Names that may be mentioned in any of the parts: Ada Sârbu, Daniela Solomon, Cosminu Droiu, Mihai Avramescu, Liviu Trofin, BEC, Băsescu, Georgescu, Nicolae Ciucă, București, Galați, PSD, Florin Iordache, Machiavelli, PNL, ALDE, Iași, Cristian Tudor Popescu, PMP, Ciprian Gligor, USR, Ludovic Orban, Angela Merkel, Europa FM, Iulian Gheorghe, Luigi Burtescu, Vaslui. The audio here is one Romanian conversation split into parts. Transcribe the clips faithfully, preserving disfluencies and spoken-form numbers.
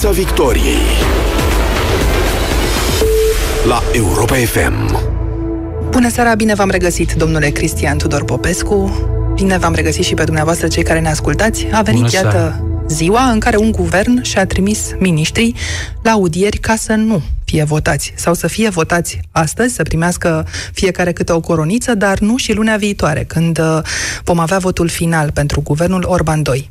Piața Victoriei la Europa F M. Bună seara, bine v-am regăsit, domnule Cristian Tudor Popescu. Bine v-am regăsit și pe dumneavoastră, cei care ne ascultați. A venit, iată, ziua în care un guvern și-a trimis miniștrii la audieri ca să nu fie votați, sau să fie votați astăzi, să primească fiecare câte o coroniță, dar nu și lunea viitoare, când vom avea votul final pentru guvernul Orban doi.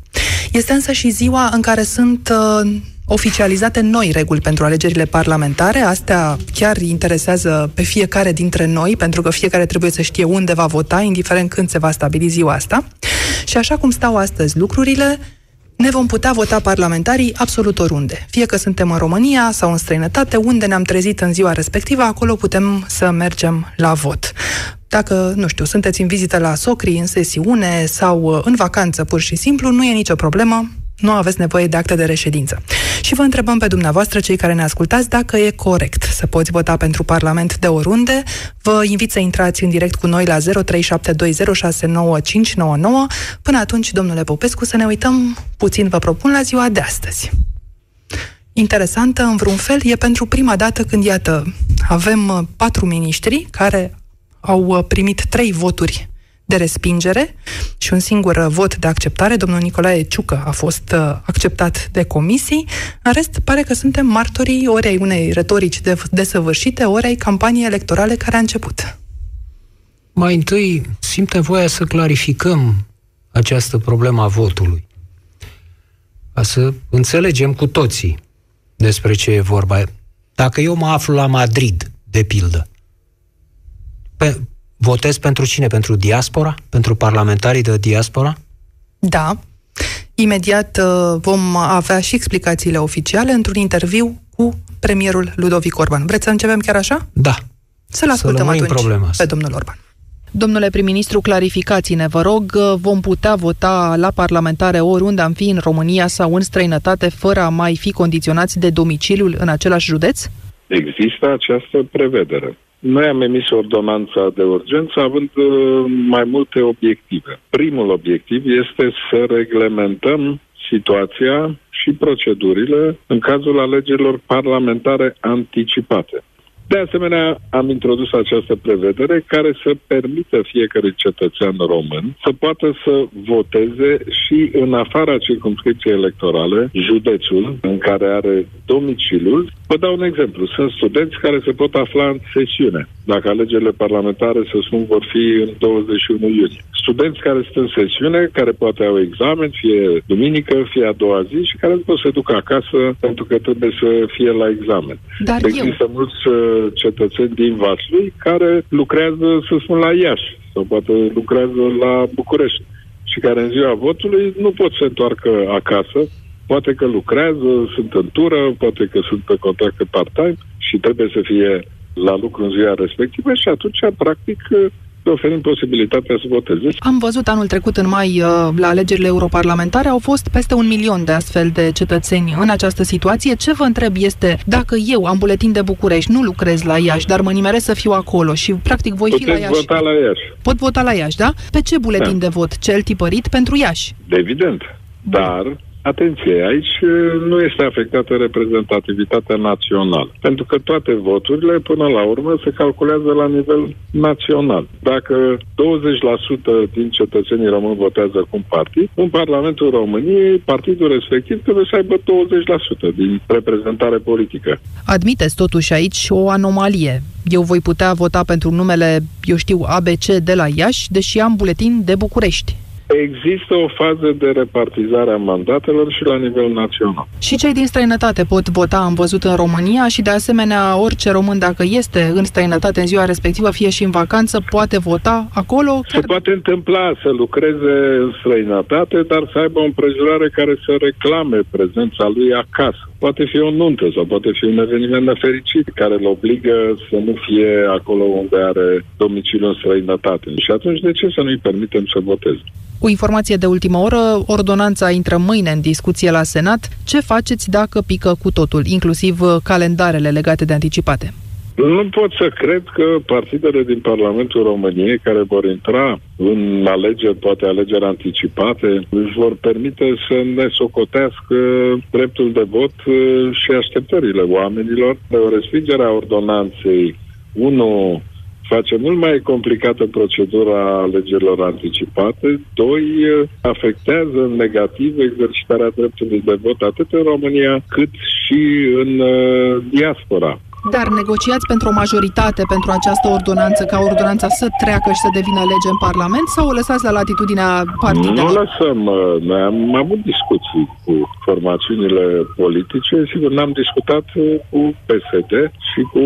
Este însă și ziua în care sunt uh, oficializate noi reguli pentru alegerile parlamentare. Astea chiar interesează pe fiecare dintre noi, pentru că fiecare trebuie să știe unde va vota, indiferent când se va stabili ziua asta. Și așa cum stau astăzi lucrurile, ne vom putea vota parlamentarii absolut oriunde. Fie că suntem în România sau în străinătate, unde ne-am trezit în ziua respectivă, acolo putem să mergem la vot. Dacă, nu știu, sunteți în vizită la socrii, în sesiune sau în vacanță, pur și simplu, nu e nicio problemă, nu aveți nevoie de acte de reședință. Și vă întrebăm pe dumneavoastră, cei care ne ascultați, dacă e corect să poți vota pentru Parlament de oriunde. Vă invit să intrați în direct cu noi la zero trei șapte doi zero șase nouă cinci nouă nouă. Până atunci, domnule Popescu, să ne uităm puțin, vă propun, la ziua de astăzi. Interesantă, în vreun fel, e pentru prima dată când, iată, avem patru miniștri care au primit trei voturi de respingere și un singur vot de acceptare. Domnul Nicolae Ciucă a fost acceptat de comisii. În rest, pare că suntem martorii ori ai unei retorici desăvârșite, ori ai campaniei electorale care a început. Mai întâi, simtem voia să clarificăm această problemă a votului, ca să înțelegem cu toții despre ce e vorba. Dacă eu mă aflu la Madrid, de pildă, pe, votez pentru cine? Pentru diaspora? Pentru parlamentarii de diaspora? Da. Imediat vom avea și explicațiile oficiale într-un interviu cu premierul Ludovic Orban. Vreți să începem chiar așa? Da. Să-l ascultăm atunci pe domnul Orban. Domnule prim-ministru, clarificați-ne, vă rog, vom putea vota la parlamentare oriunde am fi, în România sau în străinătate, fără a mai fi condiționați de domiciliul în același județ? Există această prevedere. Noi am emis ordonanța de urgență având mai multe obiective. Primul obiectiv este să reglementăm situația și procedurile în cazul alegerilor parlamentare anticipate. De asemenea, am introdus această prevedere care să permită fiecărui cetățean român să poată să voteze și în afara circumscripției electorale, județul în care are domiciliul. Vă dau un exemplu. Sunt studenți care se pot afla în sesiune, dacă alegerile parlamentare, să spun, vor fi în douăzeci și unu iunie. Studenți care sunt în sesiune, care poate au examen, fie duminică, fie a doua zi, și care nu pot să se ducă acasă pentru că trebuie să fie la examen. Dar există eu... mulți cetățeni din Vaslui care lucrează, să spun, la Iași sau poate lucrează la București și care în ziua votului nu pot să se întoarcă acasă. Poate că lucrează, sunt în tură, poate că sunt pe contracte part-time și trebuie să fie la lucru în ziua respectivă și atunci, practic, oferim posibilitatea să voteze. Am văzut anul trecut, în mai, la alegerile europarlamentare, au fost peste un milion de astfel de cetățeni în această situație. Ce vă întreb este, dacă eu am buletin de București, nu lucrez la Iași, dar mă nimeresc să fiu acolo și, practic, voi Puteți fi la Iași. Vota la Iași. Pot vota la Iași, da? Pe ce buletin da. de vot? Cel tipărit pentru Iași? Evident, dar... Atenție, aici nu este afectată reprezentativitatea națională, pentru că toate voturile, până la urmă, se calculează la nivel național. Dacă douăzeci la sută din cetățenii români votează cu un partid, în Parlamentul României, partidul respectiv trebuie să aibă douăzeci la sută din reprezentare politică. Admiteți totuși aici o anomalie. Eu voi putea vota pentru numele, eu știu, A B C de la Iași, deși am buletin de București. Există o fază de repartizare a mandatelor și la nivel național. Și cei din străinătate pot vota, am văzut, în România și, de asemenea, orice român, dacă este în străinătate în ziua respectivă, fie și în vacanță, poate vota acolo? Chiar... Se poate întâmpla să lucreze în străinătate, dar să aibă o împrejurare care să reclame prezența lui acasă. Poate fi o nuntă sau poate fi un eveniment nefericit care îl obligă să nu fie acolo unde are domiciliu în străinătate. Și atunci, de ce să nu-i permitem să voteze? Cu informație de ultimă oră, ordonanța intră mâine în discuție la Senat. Ce faceți dacă pică cu totul, inclusiv calendarele legate de anticipate? Nu pot să cred că partidele din Parlamentul României care vor intra în alegeri, poate alegeri anticipate, își vor permite să ne socotească dreptul de vot și așteptările oamenilor. O respingere a ordonanței unu face mult mai complicată procedura alegerilor anticipate, doi afectează în negativ exercitarea dreptului de vot atât în România cât și în diaspora. Dar negociați pentru o majoritate pentru această ordonanță, ca ordonanța să treacă și să devină lege în Parlament, sau o lăsați la latitudinea partidului? Nu lăsăm. Noi am avut discuții cu formațiunile politice, sigur, n-am discutat cu P S D și cu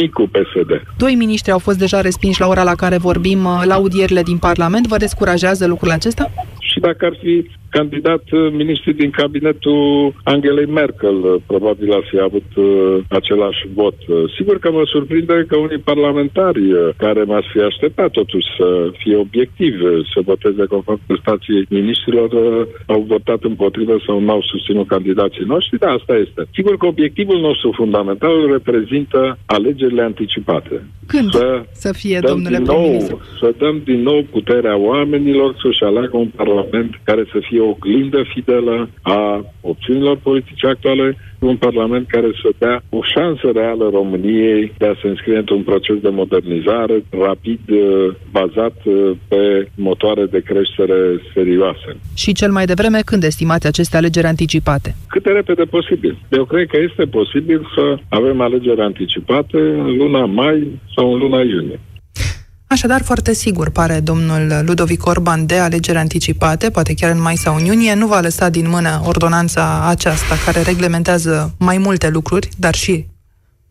micul P S D. Doi miniștri au fost deja respinși la ora la care vorbim la audierile din Parlament. Vă descurajează lucrul acesta? Și dacă ar fi candidat ministrii din cabinetul Angelei Merkel, probabil ar fi avut același vot. Sigur că mă surprinde că unii parlamentari care m-ar fi așteptat totuși să fie obiectivi, să voteze conform prestației ministrilor, au votat împotrivă sau n-au susținut candidații noștri, dar asta este. Sigur că obiectivul nostru fundamental reprezintă alegerile anticipate. Când să, să fie, domnule prim-ministru? Să dăm din nou puterea oamenilor să-și aleagă un parlament care să fie o oglindă fidelă a opțiunilor politice actuale, un parlament care să dea o șansă reală României de a se înscrie într-un proces de modernizare rapid, bazat pe motoare de creștere serioase. Și cel mai devreme, când estimați aceste alegeri anticipate? Cât de repede posibil. Eu cred că este posibil să avem alegeri anticipate în luna mai sau în luna iunie. Așadar, foarte sigur pare domnul Ludovic Orban de alegeri anticipate, poate chiar în mai sau în iunie. Nu va lăsa din mână ordonanța aceasta care reglementează mai multe lucruri, dar și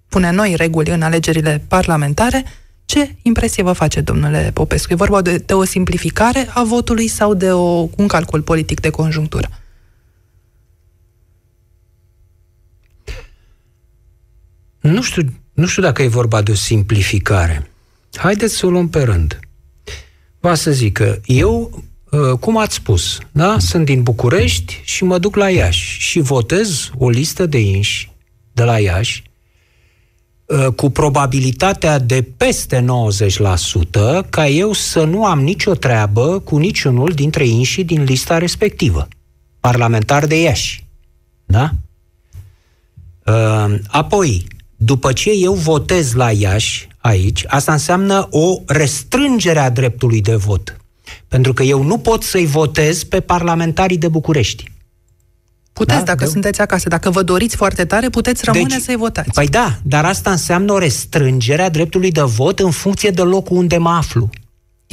pune noi reguli în alegerile parlamentare. Ce impresie vă face, domnule Popescu? E vorba de, de o simplificare a votului sau de o, un calcul politic de conjunctură? Nu știu, nu știu dacă e vorba de o simplificare. Haideți să o luăm pe rând. Vă să zic că eu, cum ați spus, da? Sunt din București și mă duc la Iași și votez o listă de inși de la Iași cu probabilitatea de peste nouăzeci la sută ca eu să nu am nicio treabă cu niciunul dintre inșii din lista respectivă. Parlamentar de Iași. Da? Apoi, după ce eu votez la Iași, aici, asta înseamnă o restrângere a dreptului de vot. Pentru că eu nu pot să-i votez pe parlamentarii de București. Puteți, da? Dacă de... sunteți acasă, dacă vă doriți foarte tare, puteți rămâne deci, să-i votați. Păi da, dar asta înseamnă o restrângere a dreptului de vot în funcție de locul unde mă aflu.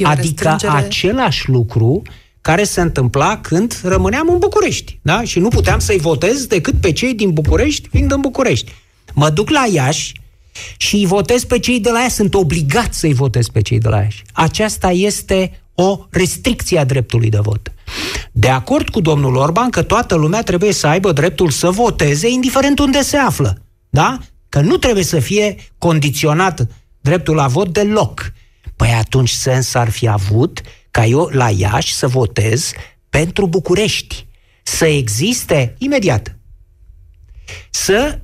Adică restrângere... același lucru care se întâmpla când rămâneam în București. Da? Și nu puteam să-i votez decât pe cei din București, fiind în București. Mă duc la Iași și îi votez pe cei de la Iași, sunt obligat să-i votez pe cei de la Iași. Aceasta este o restricție a dreptului de vot. De acord cu domnul Orban că toată lumea trebuie să aibă dreptul să voteze, indiferent unde se află. Da? Că nu trebuie să fie condiționat dreptul la vot deloc. Păi atunci sens ar fi avut ca eu la Iași să votez pentru București. Să existe imediat. Să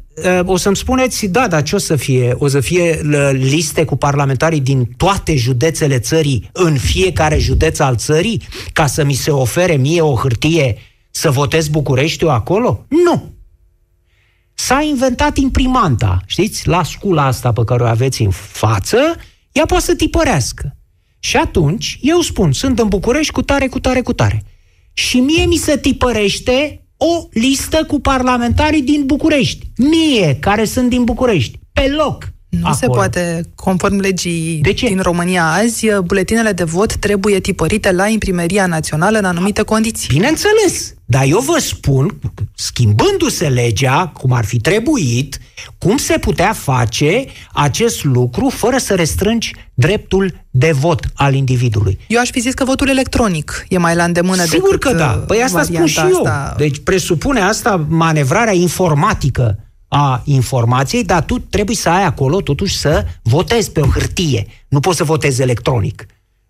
O să-mi spuneți, da, dar ce o să fie? O să fie liste cu parlamentarii din toate județele țării, în fiecare județ al țării, ca să mi se ofere mie o hârtie să votez Bucureștiul acolo? Nu! S-a inventat imprimanta, știți? La scula asta pe care o aveți în față, ea poate să tipărească. Și atunci, eu spun, sunt în București cu tare, cu tare, cu tare. Și mie mi se tipărește o listă cu parlamentarii din București. Mie, care sunt din București. Pe loc. Nu acolo. Se poate, conform legii din România azi, buletinele de vot trebuie tipărite la Imprimeria Națională în anumite condiții. Bineînțeles. Dar eu vă spun, schimbându-se legea, cum ar fi trebuit, cum se putea face acest lucru fără să restrângi dreptul de vot al individului. Eu aș fi zis că votul electronic e mai la îndemână. Sigur că da. Păi asta spun și eu. Asta... Deci presupune asta manevrarea informatică a informației, dar tu trebuie să ai acolo totuși să votezi pe o hârtie. Nu poți să votezi electronic,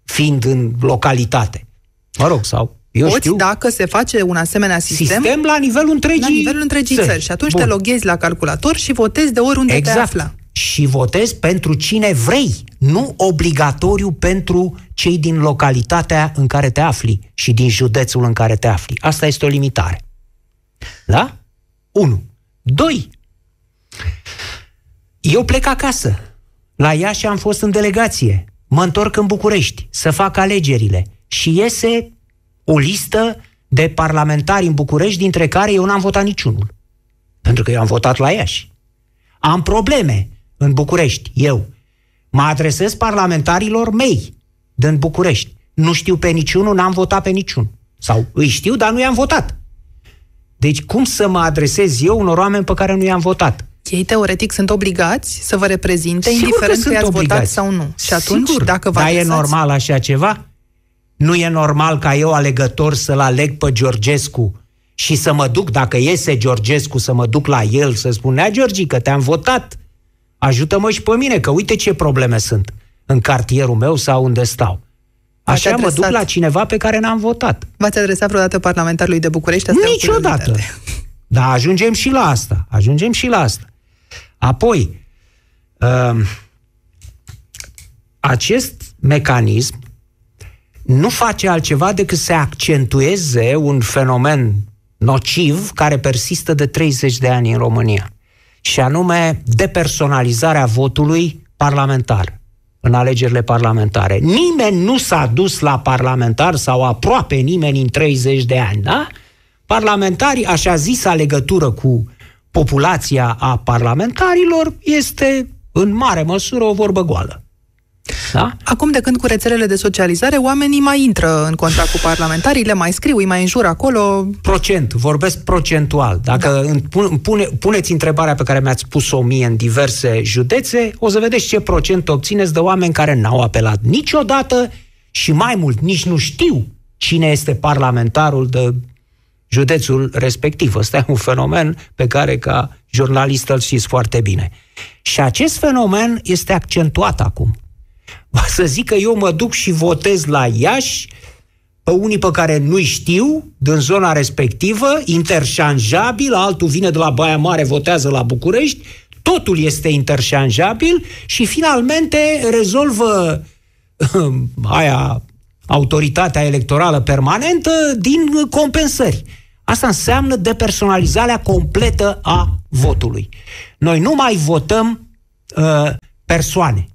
fiind în localitate. Mă rog, sau... Eu poți știu. Dacă se face un asemenea sistem, sistem la nivelul întregii, la nivelul întregii țări. țări. Și atunci Bun. Te loghezi la calculator și votezi de oriunde exact. Te afla. Și și votezi pentru cine vrei, nu obligatoriu pentru cei din localitatea în care te afli și din județul în care te afli. Asta este o limitare. Da? unu. doi. Eu plec acasă. La Iași am fost în delegație. Mă întorc în București să fac alegerile. Și iese o listă de parlamentari în București, dintre care eu n-am votat niciunul. Pentru că eu am votat la Iași. Am probleme în București, eu. Mă adresez parlamentarilor mei din București. Nu știu pe niciunul, n-am votat pe niciunul. Sau îi știu, dar nu i-am votat. Deci cum să mă adresez eu unor oameni pe care nu i-am votat? Ei, teoretic, sunt obligați să vă reprezinte, sigur, indiferent că, că i-ați votat sau nu. Și atunci, sigur, dacă vă adresați... Dar e normal așa ceva? Nu e normal ca eu, alegător, să-l aleg pe Georgescu și să mă duc, dacă iese Georgescu, să mă duc la el, să spun, nea, Georgi, că te-am votat, ajută-mă și pe mine, că uite ce probleme sunt în cartierul meu sau unde stau. Așa mă duc la cineva pe care n-am votat. V-ați adresat vreodată parlamentarului de București? Asta niciodată. Dar ajungem și la asta. Ajungem și la asta. Apoi, acest mecanism nu face altceva decât să accentueze un fenomen nociv care persistă de treizeci de ani în România. Și anume, depersonalizarea votului parlamentar, în alegerile parlamentare. Nimeni nu s-a dus la parlamentar, sau aproape nimeni, în treizeci de ani, da? Parlamentarii, așa zisa legătură cu populația a parlamentarilor, este în mare măsură o vorbă goală. Da? Acum, de când cu rețelele de socializare, oamenii mai intră în contact cu parlamentarii, le mai scriu, îi mai înjură acolo. Procent, vorbesc procentual. Dacă da. pune, puneți întrebarea pe care mi-ați pus-o mie în diverse județe, o să vedeți ce procent obțineți de oameni care n-au apelat niciodată și, mai mult, nici nu știu cine este parlamentarul de județul respectiv. Ăsta e un fenomen pe care, ca jurnalist, îl știți foarte bine. Și acest fenomen este accentuat acum. Ba să zic că eu mă duc și votez la Iași pe unii pe care nu-i știu din zona respectivă, interșanjabil, altul vine de la Baia Mare, votează la București, totul este interșanjabil și finalmente rezolvă aia autoritatea electorală permanentă din compensări. Asta înseamnă depersonalizarea completă a votului. Noi nu mai votăm uh, persoane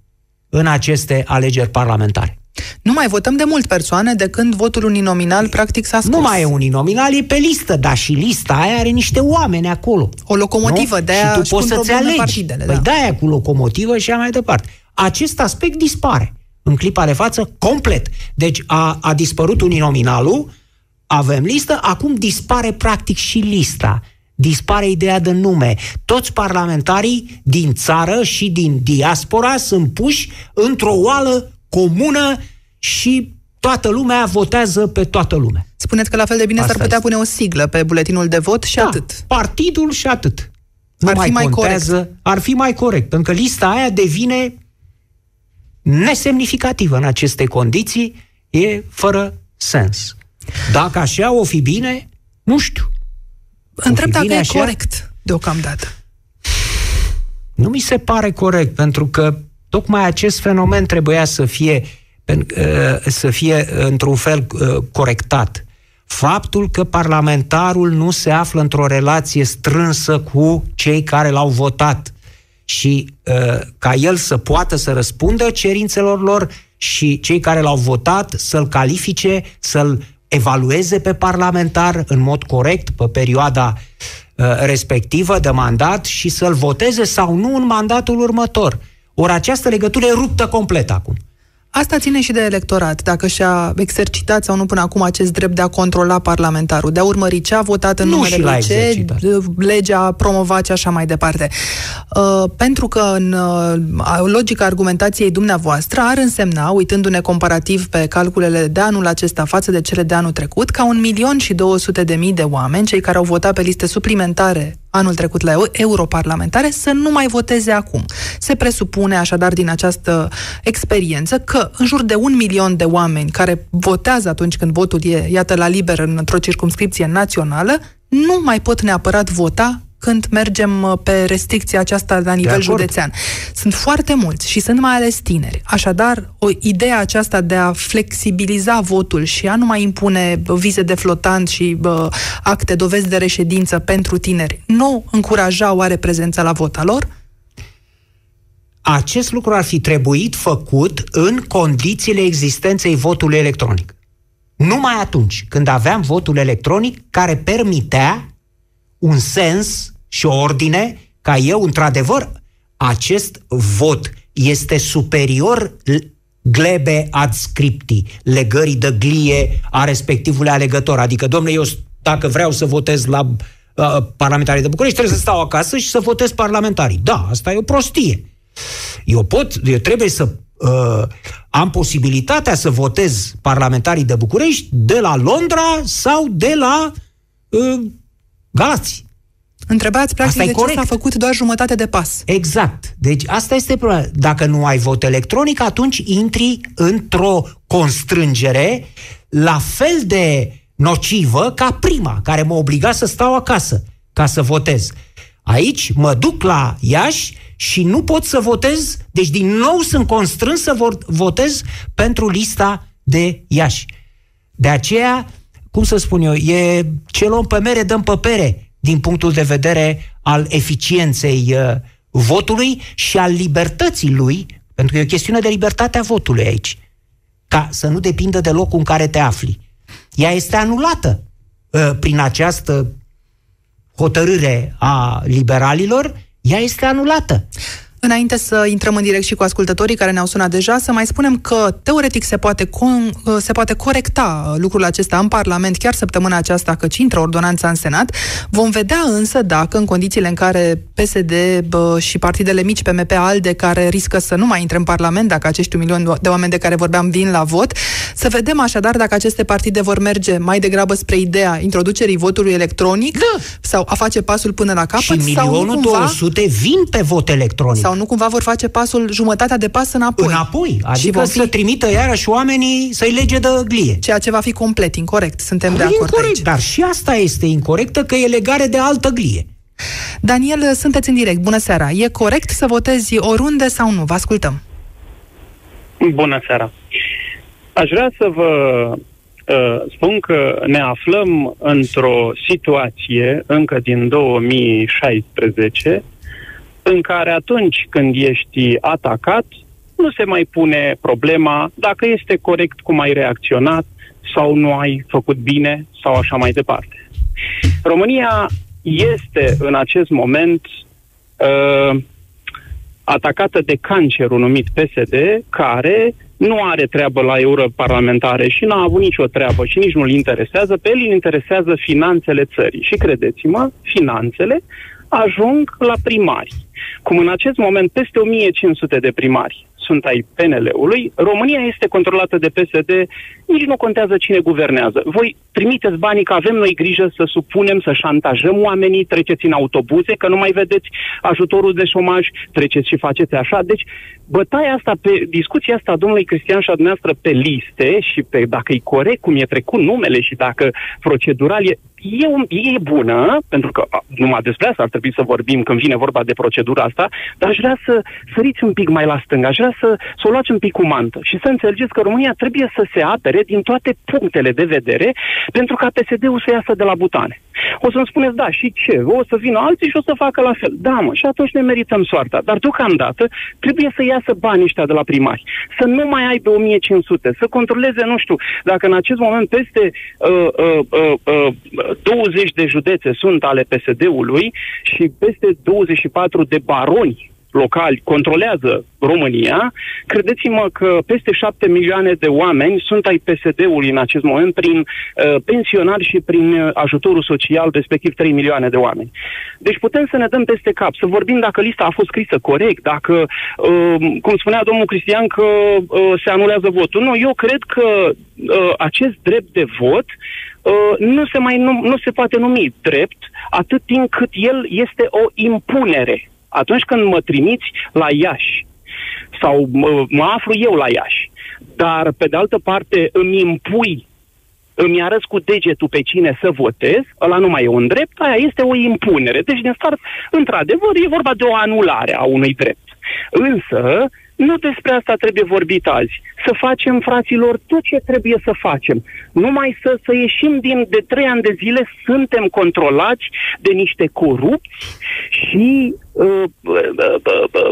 în aceste alegeri parlamentare. Nu mai votăm de mult persoane de când votul uninominal practic s-a scos. Nu mai e uninominal, e pe listă, dar și lista aia are niște oameni acolo. O locomotivă, de aia și tu poți să-ți alegi partidele. Păi da, de-aia cu locomotivă și aia mai departe. Acest aspect dispare în clipa de față complet. Deci a, a dispărut uninominalul, avem listă, acum dispare practic și lista. Dispare ideea de nume. Toți parlamentarii din țară și din diaspora sunt puși într-o oală comună și toată lumea votează pe toată lumea. Spuneți că la fel de bine s-ar putea este. pune o siglă pe buletinul de vot și da, atât. Partidul și atât. Nu ar mai fi mai contează, corect. Ar fi mai corect, pentru că lista aia devine nesemnificativă în aceste condiții, e fără sens. Dacă așa o fi bine, nu știu. Întreb dacă e așa? Corect, deocamdată. Nu mi se pare corect, pentru că tocmai acest fenomen trebuia să fie, să fie într-un fel corectat. Faptul că parlamentarul nu se află într-o relație strânsă cu cei care l-au votat și ca el să poată să răspundă cerințelor lor și cei care l-au votat să-l califice, să-l evalueze pe parlamentar în mod corect pe perioada uh, respectivă de mandat și să-l voteze sau nu în mandatul următor. Ori această legătură e ruptă complet acum. Asta ține și de electorat, dacă și-a exercitat sau nu până acum acest drept de a controla parlamentarul, de a urmări ce a votat în nu numele lui ce, legea promovat și așa mai departe. Uh, pentru că în uh, logica argumentației dumneavoastră ar însemna, uitându-ne comparativ pe calculele de anul acesta față de cele de anul trecut, ca un milion și două sute de mii de oameni, cei care au votat pe liste suplimentare anul trecut la europarlamentare, să nu mai voteze acum. Se presupune așadar din această experiență că în jur de un milion de oameni care votează atunci când votul e, iată, la liber într-o circumscripție națională, nu mai pot neapărat vota când mergem pe restricția aceasta la nivel județean. Sunt foarte mulți și sunt mai ales tineri. Așadar, o ideea aceasta de a flexibiliza votul și a nu mai impune vize de flotant și bă, acte, dovezi de reședință pentru tineri, nu încuraja oare prezența la vot a lor? Acest lucru ar fi trebuit făcut în condițiile existenței votului electronic. Numai atunci când aveam votul electronic care permitea un sens și o ordine ca eu, într-adevăr, acest vot este superior glebe ad scripti, legării de glie a respectivului alegător. Adică, domnule, eu dacă vreau să votez la uh, parlamentarii de București, trebuie să stau acasă și să votez parlamentarii. Da, asta e o prostie. Eu pot, eu trebuie să uh, am posibilitatea să votez parlamentarii de București de la Londra sau de la uh, Galați. Întrebați, practic, asta de corect. Ce s-a făcut doar jumătate de pas. Exact. Deci asta este problema. Dacă nu ai vot electronic, atunci intri într-o constrângere la fel de nocivă ca prima, care mă obliga să stau acasă ca să votez. Aici mă duc la Iași și nu pot să votez, deci din nou sunt constrâns să votez pentru lista de Iași. De aceea, cum să spun eu, e ce luăm pe mere, dăm pe pere, din punctul de vedere al eficienței uh, votului și al libertății lui, pentru că e o chestiune de libertatea votului aici, ca să nu depindă de locul în care te afli. Ea este anulată uh, prin această hotărâre a liberalilor, ea este anulată. Înainte să intrăm în direct și cu ascultătorii care ne-au sunat deja, să mai spunem că teoretic se poate, con- se poate corecta lucrul acesta în Parlament chiar săptămâna aceasta, căci intră ordonanța în Senat. Vom vedea însă dacă în condițiile în care P S D și partidele mici, P M P, ALDE, care riscă să nu mai intre în Parlament, dacă acești un milion de oameni de care vorbeam vin la vot, să vedem așadar dacă aceste partide vor merge mai degrabă spre ideea introducerii votului electronic, da, sau a face pasul până la capăt. Și milionul două sute vin pe vot electronic. Nu cumva vor face pasul, jumătatea de pas înapoi. Înapoi, adică să fi... trimită iarăși oamenii să-i lege de glie. Ceea ce va fi complet incorect, suntem de acord aici. Dar și asta este incorrectă, că e legare de altă glie. Daniel, sunteți în direct, bună seara. E corect să votezi oriunde sau nu? Vă ascultăm. Bună seara. Aș vrea să vă uh, spun că ne aflăm într-o situație încă din două mii șaisprezece, în care atunci când ești atacat, nu se mai pune problema dacă este corect cum ai reacționat sau nu ai făcut bine sau așa mai departe. România este în acest moment uh, atacată de cancerul numit P S D, care nu are treabă la europarlamentare și n-a avut nicio treabă și nici nu-l interesează. Pe el îl interesează finanțele țării și, credeți-mă, finanțele ajung la primari. Cum în acest moment peste o mie cinci sute de primari sunt ai P N L-ului, România este controlată de P S D, nici nu contează cine guvernează. Voi trimiteți banii, că avem noi grijă să supunem, să șantajăm oamenii, treceți în autobuze, că nu mai vedeți ajutorul de șomaj, treceți și faceți așa. Deci, bătaia asta, pe discuția asta a domnului Cristian și a dumneavoastră pe liste și pe dacă e corect cum e trecut numele și dacă procedural e... E, e bună, pentru că numai despre asta ar trebui să vorbim când vine vorba de procedura asta, dar aș vrea să săriți un pic mai la stânga, aș vrea să, să o luați un pic cu mantă și să înțelegeți că România trebuie să se apere din toate punctele de vedere pentru ca P S D-ul să iasă de la butane. O să-mi spuneți, da, și ce? O să vină alții și o să facă la fel. Da, mă, și atunci ne merităm soarta. Dar deocamdată trebuie să iasă banii ăștia de la primari. Să nu mai aibă o mie cinci sute, să controleze, nu știu, dacă în acest moment peste uh, uh, uh, uh, douăzeci de județe sunt ale P S D-ului și peste douăzeci și patru de baroni locali controlează România, credeți-mă că peste șapte milioane de oameni sunt ai P S D-ului în acest moment prin uh, pensionari și prin uh, ajutorul social, respectiv trei milioane de oameni. Deci putem să ne dăm peste cap, să vorbim dacă lista a fost scrisă corect, dacă, uh, cum spunea domnul Cristian, că uh, se anulează votul. Nu, eu cred că uh, acest drept de vot Uh, nu se mai num- nu se poate numi drept atât timp cât el este o impunere. Atunci când mă trimiți la Iași sau mă, mă aflu eu la Iași, dar pe de altă parte îmi impui îmi arăți cu degetul pe cine să votez, ăla nu mai e un drept, aia este o impunere. Deci, din start, într-adevăr, e vorba de o anulare a unui drept. Însă, nu despre asta trebuie vorbit azi. Să facem, fraților, tot ce trebuie să facem. Numai să, să ieșim din... De trei ani de zile suntem controlați de niște corupți și uh,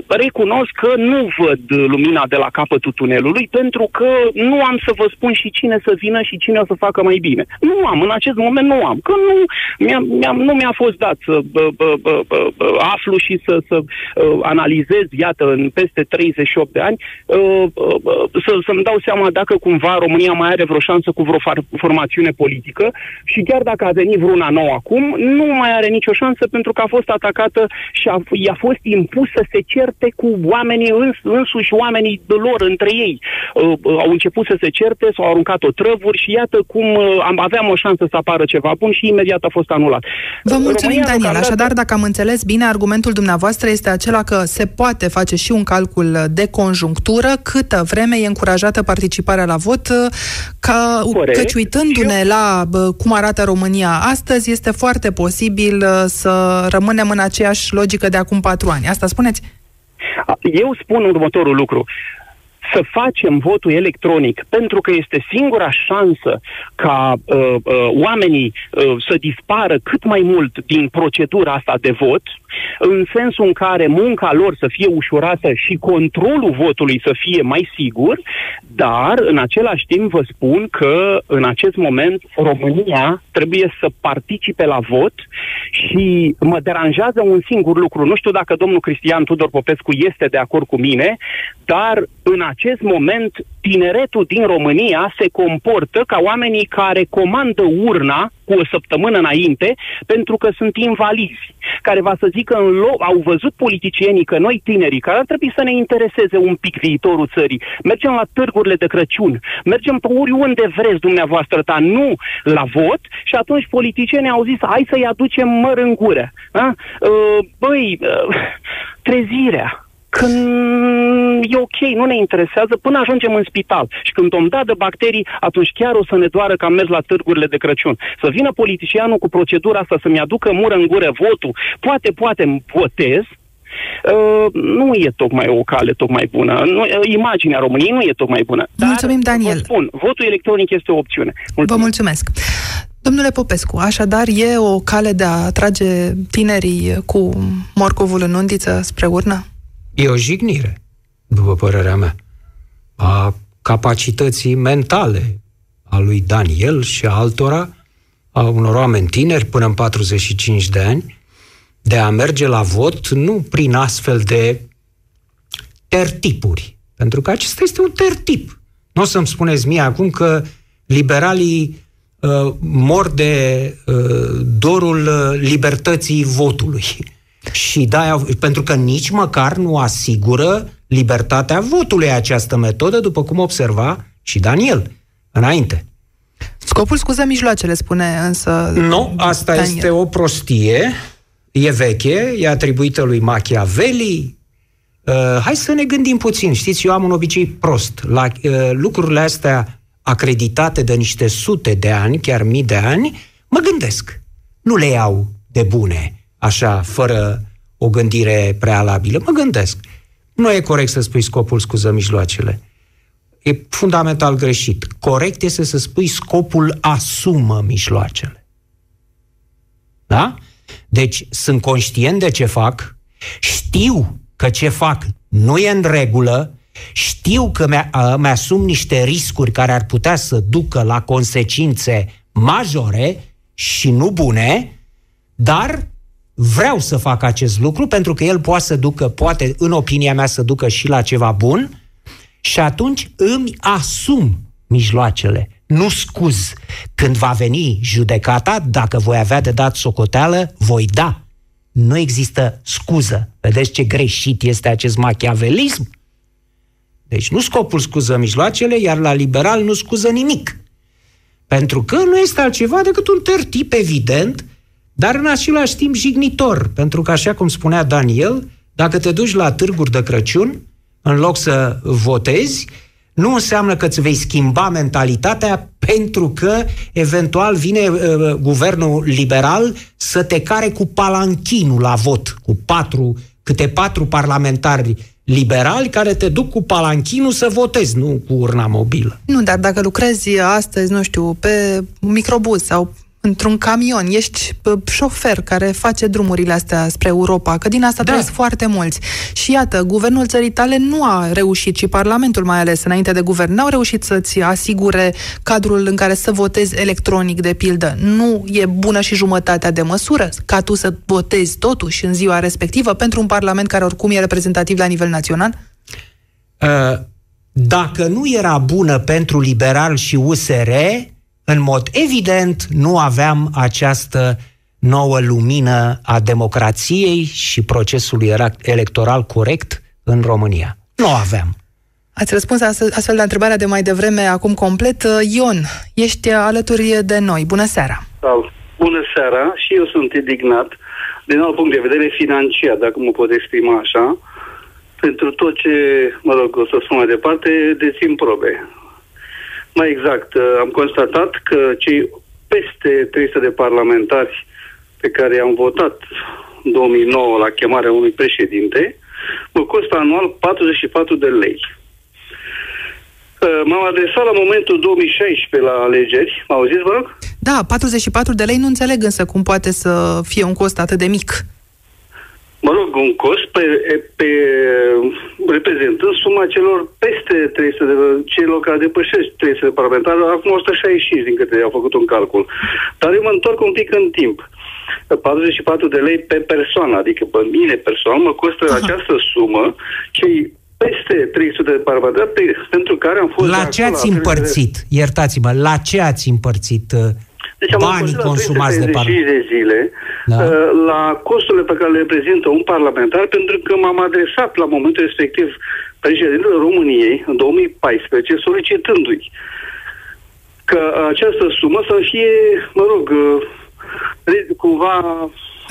recunosc că nu văd lumina de la capătul tunelului, pentru că nu am să vă spun și cine să vină și cine o să facă mai bine. Nu am, în acest moment nu am. Că nu mi-a, mi-a, nu mi-a fost dat să bă, bă, bă, bă, aflu și să, să uh, analizez, iată, în peste treizeci și opt de ani, uh, uh, să, să-mi dau seama dacă cumva România mai are vreo șansă cu vreo far- formațiune politică și chiar dacă a venit vreuna nouă acum, nu mai are nicio șansă pentru că a fost atacată și a, i-a fost impus să se certe cu oamenii îns, însuși, oamenii lor între ei. Uh, au început să se certe, s-au aruncat o trăvuri și iată cum uh, am, aveam o șansă să apară ceva bun și imediat a fost anulat. Vă mulțumim, România, Daniel. Așadar, dacă am înțeles bine, argumentul dumneavoastră este acela că se poate face și un calcul de conjunctură câtă vreme e încurajată participarea la vot, că, căci uitându-ne la cum arată România astăzi, este foarte posibil să rămânem în aceeași logică de acum patru ani. Asta spuneți? Eu spun următorul lucru. Să facem votul electronic, pentru că este singura șansă ca uh, uh, oamenii uh, să dispară cât mai mult din procedura asta de vot, în sensul în care munca lor să fie ușurată și controlul votului să fie mai sigur, dar în același timp vă spun că în acest moment România trebuie să participe la vot și mă deranjează un singur lucru. Nu știu dacă domnul Cristian Tudor Popescu este de acord cu mine, dar în acest moment tineretul din România se comportă ca oamenii care comandă urna cu o săptămână înainte, pentru că sunt invalizi, care va să zică în loc, au văzut politicienii că noi tinerii, care ar trebui să ne intereseze un pic viitorul țării, mergem la târgurile de Crăciun, mergem pe oriunde vreți dumneavoastră, dar nu la vot, și atunci politicienii au zis, hai să-i aducem măr în gură. A? Băi, trezirea. Când e ok, nu ne interesează, până ajungem în spital. Și când om da de bacterii, atunci chiar o să ne doară că am mers la târgurile de Crăciun. Să vină politicianul cu procedura asta, să-mi aducă mură în gură votul, poate, poate îmi votez, uh, nu e tocmai o cale tocmai bună. Nu, imaginea României nu e tocmai bună. Dar, mulțumim, Daniel. Vă spun, votul electronic este o opțiune. Mulțumim. Vă mulțumesc. Domnule Popescu, așadar e o cale de a atrage tinerii cu morcovul în undiță spre urnă? E o jignire, după părerea mea, a capacității mentale a lui Daniel și a altora, a unor oameni tineri până în patruzeci și cinci de ani, de a merge la vot nu prin astfel de tertipuri. Pentru că acesta este un tertip. Nu o să-mi spuneți mie acum că liberalii uh, mor de uh, dorul uh, libertății votului. Și da, pentru că nici măcar nu asigură libertatea votului această metodă, după cum observa și Daniel înainte. Scopul scuză mijloacele, spune însă Nu, asta Daniel. Este o prostie, e veche, e atribuită lui Machiavelli. Uh, hai să ne gândim puțin, știți, eu am un obicei prost. La uh, lucrurile astea acreditate de niște sute de ani, chiar mii de ani, mă gândesc. Nu le iau de bune. Așa, fără o gândire prealabilă. Mă gândesc. Nu e corect să spui scopul scuză mijloacele. E fundamental greșit. Corect este să spui scopul asumă mijloacele. Da? Deci sunt conștient de ce fac, știu că ce fac nu e în regulă, știu că mi-asum niște riscuri care ar putea să ducă la consecințe majore și nu bune, dar vreau să fac acest lucru pentru că el poate să ducă, poate, în opinia mea, să ducă și la ceva bun și atunci îmi asum mijloacele, nu scuz. Când va veni judecata, dacă voi avea de dat socoteală, voi da. Nu există scuză. Vedeți ce greșit este acest machiavelism? Deci nu scopul scuză mijloacele, iar la liberal nu scuză nimic. Pentru că nu este altceva decât un tertip evident, dar în același timp jignitor, pentru că, așa cum spunea Daniel, dacă te duci la târguri de Crăciun, în loc să votezi, nu înseamnă că îți vei schimba mentalitatea pentru că eventual vine uh, guvernul liberal să te care cu palanchinul la vot, cu patru, câte patru parlamentari liberali care te duc cu palanchinul să votezi, nu cu urna mobilă. Nu, dar dacă lucrezi astăzi, nu știu, pe microbuz sau într-un camion, ești șofer care face drumurile astea spre Europa, că din asta da. trăiesc foarte mulți. Și iată, guvernul țării tale nu a reușit, și Parlamentul mai ales, înainte de guvern, n-au reușit să-ți asigure cadrul în care să votezi electronic, de pildă. Nu e bună și jumătatea de măsură ca tu să votezi totuși în ziua respectivă pentru un Parlament care oricum e reprezentativ la nivel național? Dacă nu era bună pentru liberal și U S R, în mod evident, nu aveam această nouă lumină a democrației și procesului electoral corect în România. Nu aveam. Ați răspuns astfel la întrebarea de mai devreme, acum complet. Ion, ești alături de noi. Bună seara! Bună seara! Și eu sunt indignat, din alt punct de vedere financiar, dacă mă pot exprima așa, pentru tot ce, mă rog, o să spun mai departe, dețin probe. Mai exact, am constatat că cei peste trei sute de parlamentari pe care i-am votat în două mii nouă la chemarea unui președinte, mă costă anual patruzeci și patru de lei. M-am adresat la momentul două mii șaisprezece la alegeri, m-au zis, vă rog? Da, patruzeci și patru de lei, nu înțeleg însă cum poate să fie un cost atât de mic. Mă rog, un cost pe, pe reprezentând suma celor peste trei sute de celor care depășesc trei sute de parlamentari, acum o sută șaizeci și cinci din câte au făcut un calcul. Dar eu mă întorc un pic în timp. patruzeci și patru de lei pe persoană, adică pe mine persoană, mă costă Aha. această sumă cei peste trei sute de parlamentari pe, pentru care am fost... La ce ați împărțit? De... Iertați-mă, la ce ați împărțit... Deci am banii consumați de de zile da. la costurile pe care le reprezintă un parlamentar, pentru că m-am adresat la momentul respectiv președintele României în două mii paisprezece solicitându-i că această sumă să fie, mă rog, cumva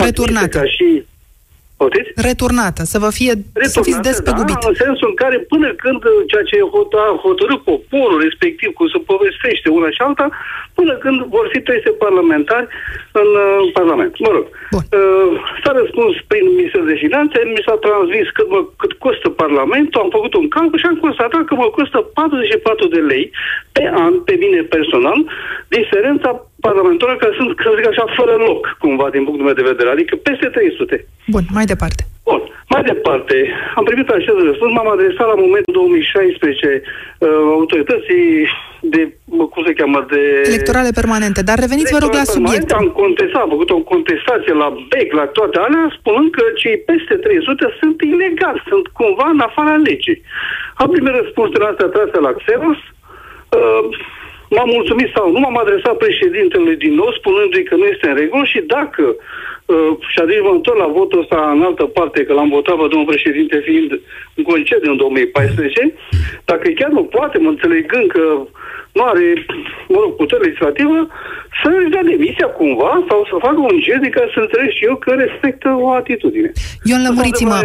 returnată. Ca și returnată, să vă fie returnată, să fiți despăgubit. Da, în sensul în care până când ceea ce a hotărât poporul respectiv, cum se povestește una și alta, până când vor fi trei sute parlamentari în uh, Parlament. Mă rog, uh, s-a răspuns prin Ministerul de Finanțe, mi s-a transmis cât, mă, cât costă Parlamentul, am făcut un calcul și am constatat că mă costă patruzeci și patru de lei pe an, pe mine personal, diferența parlamentarilor care sunt, să zic așa, fără loc, cumva, din punctul meu de vedere, adică peste trei sute. Bun, mai departe. Bun, mai departe. Am primit acest răspuns, m-am adresat la momentul două mii șaisprezece uh, autorității de, cum se cheamă, de... Electorale permanente, dar reveniți, vă rog, la subiect. Am contestat, am făcut o contestație la B E C, la toate alea, spunând că cei peste trei sute sunt ilegali, sunt cumva în afara legii. Am primit răspunsul astea trase la Xeros, uh, m-am mulțumit sau nu, m-am adresat președintelui din nou, spunându-i că nu este în regulă și dacă, uh, și adică mă întorc la votul ăsta în altă parte, că l-am votat pe domnul președinte fiind în concediu în două mii paisprezece, dacă chiar nu poate, mă înțelegând că nu are, mă rog, putere legislativă, să-și dea demisia cumva sau să facă un gest din care să înțeleg și eu că respectă o atitudine. Ion, lămuriți-mă.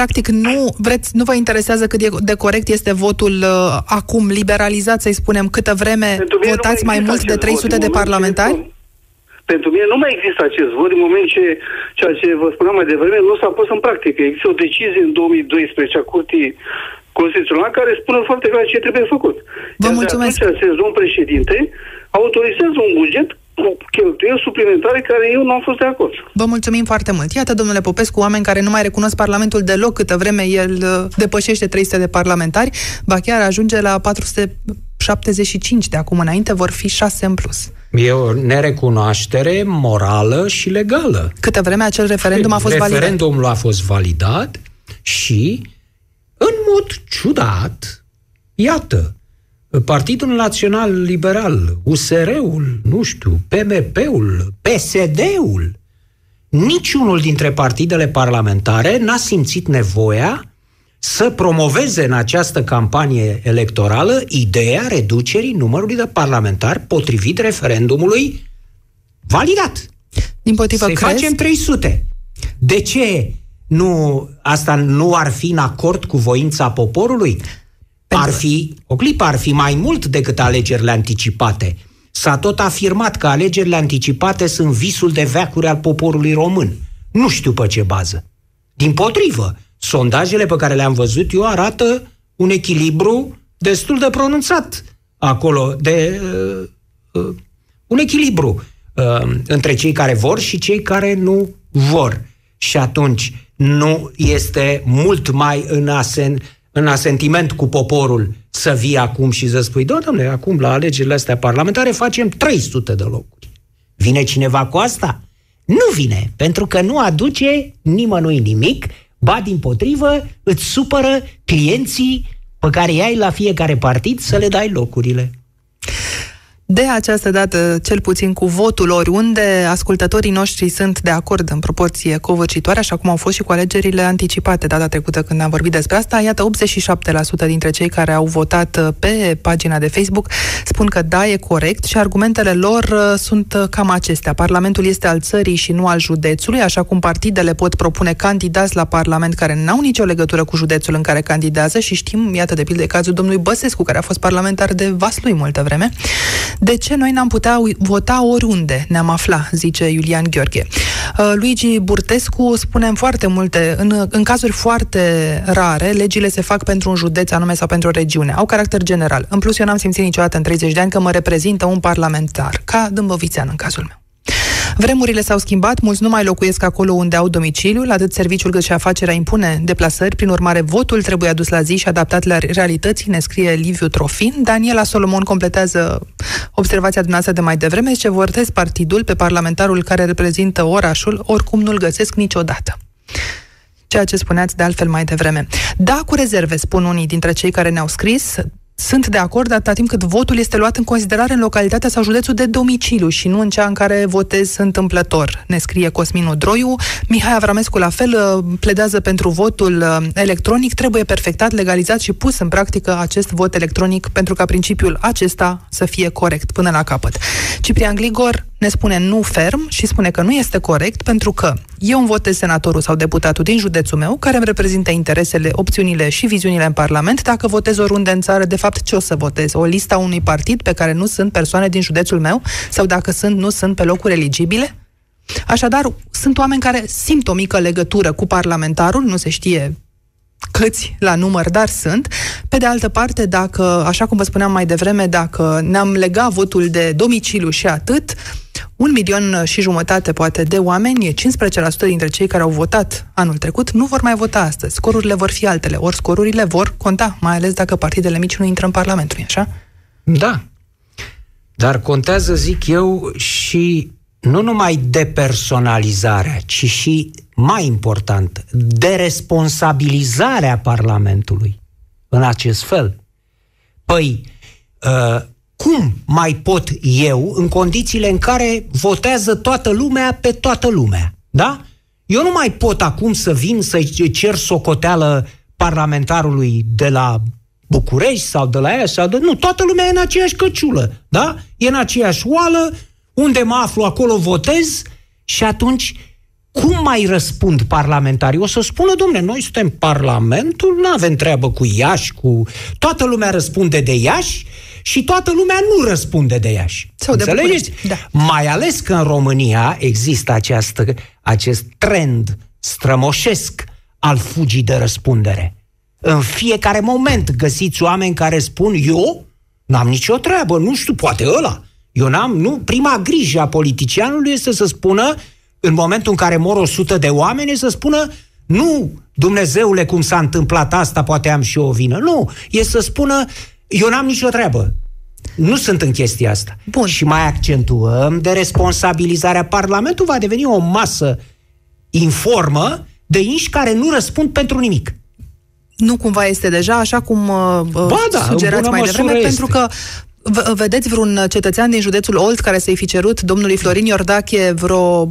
Practic, nu, vreți, nu vă interesează cât de corect este votul uh, acum liberalizat, să-i spunem, câtă vreme votați mai mulți de trei sute de parlamentari? Pentru mine nu mai există acest vot în moment ce ceea ce vă spuneam mai devreme nu s-a pus în practică. Există o decizie în două mii doisprezece a Curții Constituțională care spune foarte clar ce trebuie făcut. Vă Iar mulțumesc. De atunci, acest domn președinte autorizează un buget cu cheltuieli suplimentare care eu nu am fost de acord. Vă mulțumim foarte mult. Iată, domnule Popescu, oameni care nu mai recunosc Parlamentul deloc câtă vreme el depășește trei sute de parlamentari, ba chiar ajunge la patru sute șaptezeci și cinci de acum înainte, vor fi șase în plus. E o nerecunoaștere morală și legală. Câtă vreme acel referendum a fost validat. Referendumul a fost validat și, în mod ciudat, iată, Partidul Național Liberal, U S R-ul, nu știu, P M P-ul, P S D-ul, niciunul dintre partidele parlamentare n-a simțit nevoia să promoveze în această campanie electorală ideea reducerii numărului de parlamentari potrivit referendumului validat. Din potrivă, să-i facem trei sute. De ce nu, asta nu ar fi în acord cu voința poporului? Ar fi, o clipă ar fi mai mult decât alegerile anticipate. S-a tot afirmat că alegerile anticipate sunt visul de veacuri al poporului român. Nu știu pe ce bază. Dimpotrivă, sondajele pe care le-am văzut eu arată un echilibru destul de pronunțat acolo, de uh, uh, un echilibru uh, între cei care vor și cei care nu vor. Și atunci nu este mult mai în asen în asentiment cu poporul să vii acum și să spui, da, dom'le, acum la alegerile astea parlamentare facem trei sute de locuri. Vine cineva cu asta? Nu vine, pentru că nu aduce nimănui nimic, ba dimpotrivă, îți supără clienții pe care i-ai la fiecare partid să le dai locurile. De această dată, cel puțin cu votul oriunde, ascultătorii noștri sunt de acord în proporție covârșitoare, așa cum au fost și cu alegerile anticipate data trecută când am vorbit despre asta. Iată, optzeci și șapte la sută dintre cei care au votat pe pagina de Facebook spun că da, e corect și argumentele lor sunt cam acestea. Parlamentul este al țării și nu al județului, așa cum partidele pot propune candidați la Parlament care n-au nicio legătură cu județul în care candidează și știm, iată, de pildă cazul domnului Băsescu, care a fost parlamentar de Vaslui multă vreme. De ce noi n-am putea vota oriunde ne-am afla, zice Iulian Gheorghe. Luigi Burtescu spune în foarte multe, în, în cazuri foarte rare, legile se fac pentru un județ anume sau pentru o regiune. Au caracter general. În plus, eu n-am simțit niciodată în treizeci de ani că mă reprezintă un parlamentar, ca dâmbăvițean în cazul meu. Vremurile s-au schimbat, mulți nu mai locuiesc acolo unde au domiciliul, atât serviciul cât și afacerea impune deplasări, prin urmare votul trebuie adus la zi și adaptat la realității, ne scrie Liviu Trofin. Daniela Solomon completează observația dumneavoastră de mai devreme, zice, votez partidul pe parlamentarul care reprezintă orașul, oricum nu-l găsesc niciodată. Ceea ce spuneați de altfel mai devreme. Da, cu rezerve, spun unii dintre cei care ne-au scris. Sunt de acord atâta timp cât votul este luat în considerare în localitatea sau județul de domiciliu și nu în cea în care votez întâmplător, ne scrie Cosminu Droiu. Mihai Avramescu la fel pledează pentru votul electronic. Trebuie perfectat, legalizat și pus în practică acest vot electronic pentru ca principiul acesta să fie corect până la capăt. Ciprian Gligor ne spune nu ferm și spune că nu este corect pentru că eu îmi votez senatorul sau deputatul din județul meu care îmi reprezintă interesele, opțiunile și viziunile în Parlament. Dacă votez oriunde în țară, de fapt ce o să votez? O listă a unui partid pe care nu sunt persoane din județul meu? Sau dacă sunt, nu sunt pe locuri eligibile? Așadar, sunt oameni care simt o mică legătură cu parlamentarul, nu se știe câți la număr, dar sunt. Pe de altă parte, dacă, așa cum vă spuneam mai devreme, dacă ne-am legat votul de domiciliu și atât, un milion și jumătate, poate, de oameni, cincisprezece la sută dintre cei care au votat anul trecut, nu vor mai vota astăzi. Scorurile vor fi altele, ori scorurile vor conta, mai ales dacă partidele mici nu intră în Parlament, nu-i așa? Da. Dar contează, zic eu, și nu numai depersonalizarea, ci și, mai important, deresponsabilizarea Parlamentului în acest fel. Păi, uh, cum mai pot eu, în condițiile în care votează toată lumea pe toată lumea, da? Eu nu mai pot acum să vin să-i cer socoteală parlamentarului de la București sau de la aia sau de... Nu, toată lumea e în aceeași căciulă, da? E în aceeași oală, unde mă aflu, acolo votez și atunci cum mai răspund parlamentarii? O să spună, dom'le, noi suntem Parlamentul, nu avem treabă cu Iași, cu... Toată lumea răspunde de Iași, și toată lumea nu răspunde de Iași. Sau de București. Da. Mai ales că în România există această, acest trend strămoșesc al fugii de răspundere. În fiecare moment găsiți oameni care spun eu n-am nicio treabă, nu știu, poate ăla. Eu n-am, nu. Prima grijă a politicianului este să spună, în momentul în care mor o sută de oameni, să spună nu, Dumnezeule, cum s-a întâmplat asta, poate am și eu o vină. Nu, e să spună eu n-am nicio treabă. Nu sunt în chestia asta. Bun. Și mai accentuăm de responsabilizarea. Parlamentul va deveni o masă informă de inși care nu răspund pentru nimic. Nu cumva este deja, așa cum uh, ba, da, sugerați mai devreme, este. Pentru că vedeți vreun cetățean din județul Olt care să-i fi cerut domnului Florin Iordache vreo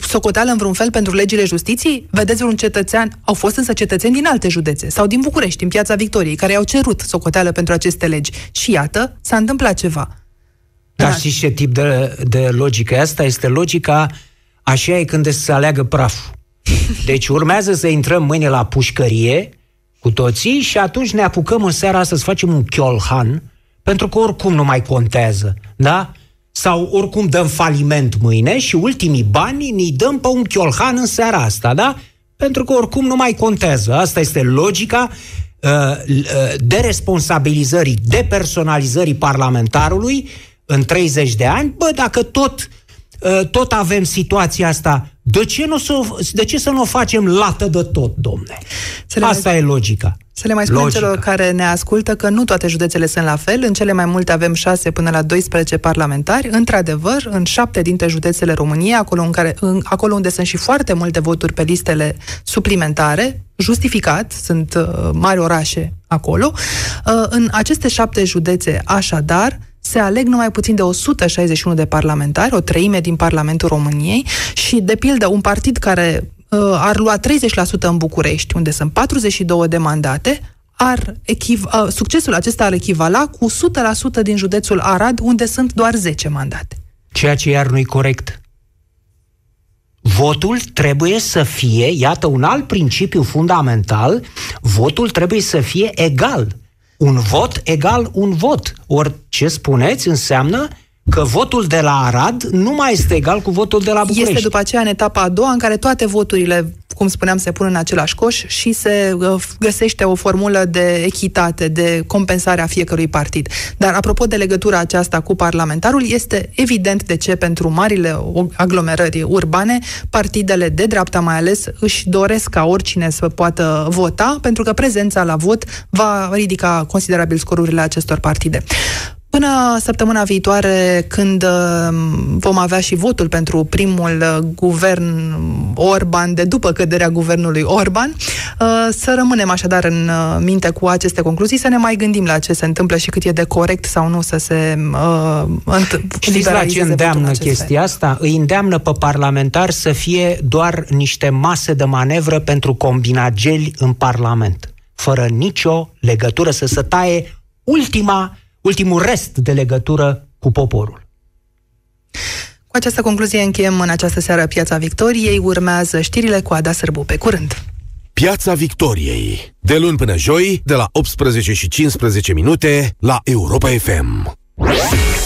socoteală în vreun fel pentru legile justiției? Vedeți vreun cetățean, au fost însă cetățeni din alte județe sau din București, din Piața Victoriei, care i-au cerut socoteală pentru aceste legi. Și iată, s-a întâmplat ceva. Dar da. Știți ce tip de, de logică? Asta este logica, așa e când se aleagă praful. Deci urmează să intrăm mâine la pușcărie cu toții și atunci ne apucăm în seara asta să facem un chiolhan, pentru că oricum nu mai contează, da? Sau oricum dăm faliment mâine și ultimii bani ni-i dăm pe un chiolhan în seara asta, da? Pentru că oricum nu mai contează. Asta este logica uh, deresponsabilizării, depersonalizării parlamentarului în treizeci de ani. Bă, dacă tot, uh, tot avem situația asta, de ce, nu s-o, de ce să nu o facem lată de tot, domne? Asta mai... e logica. Să le mai spunem celor care ne ascultă că nu toate județele sunt la fel. În cele mai multe avem șase până la doisprezece parlamentari. Într-adevăr, în șapte dintre județele României, acolo, în care, în, acolo unde sunt și foarte multe voturi pe listele suplimentare, justificat, sunt uh, mari orașe acolo, uh, în aceste șapte județe, așadar, se aleg numai puțin de o sută șaizeci și unu de parlamentari, o treime din Parlamentul României și, de pildă, un partid care ar lua treizeci la sută în București, unde sunt patruzeci și două de mandate, ar echiva, succesul acesta ar echivala cu o sută la sută din județul Arad, unde sunt doar zece mandate. Ceea ce iar nu-i corect. Votul trebuie să fie, iată, un alt principiu fundamental, votul trebuie să fie egal. Un vot egal un vot. Ori ce spuneți înseamnă că votul de la Arad nu mai este egal cu votul de la București. Este după aceea în etapa a doua, în care toate voturile, cum spuneam, se pun în același coș și se găsește o formulă de echitate, de compensare a fiecărui partid. Dar apropo de legătura aceasta cu parlamentarul, este evident de ce pentru marile aglomerări urbane, partidele de dreapta mai ales își doresc ca oricine să poată vota, pentru că prezența la vot va ridica considerabil scorurile acestor partide. Până săptămâna viitoare, când vom avea și votul pentru primul guvern Orban, de după căderea guvernului Orban, să rămânem așadar în minte cu aceste concluzii, să ne mai gândim la ce se întâmplă și cât e de corect sau nu să se uh, Știți la ce îndeamnă chestia asta? Îi îndeamnă pe parlamentari să fie doar niște mase de manevră pentru combinageli în Parlament, fără nicio legătură, să se taie ultima ultimul rest de legătură cu poporul. Cu această concluzie încheiem în această seară Piața Victoriei. Urmează știrile cu Ada Sârbu. Pe curând! Piața Victoriei. De luni până joi, de la optsprezece și cincisprezece minute, la Europa F M.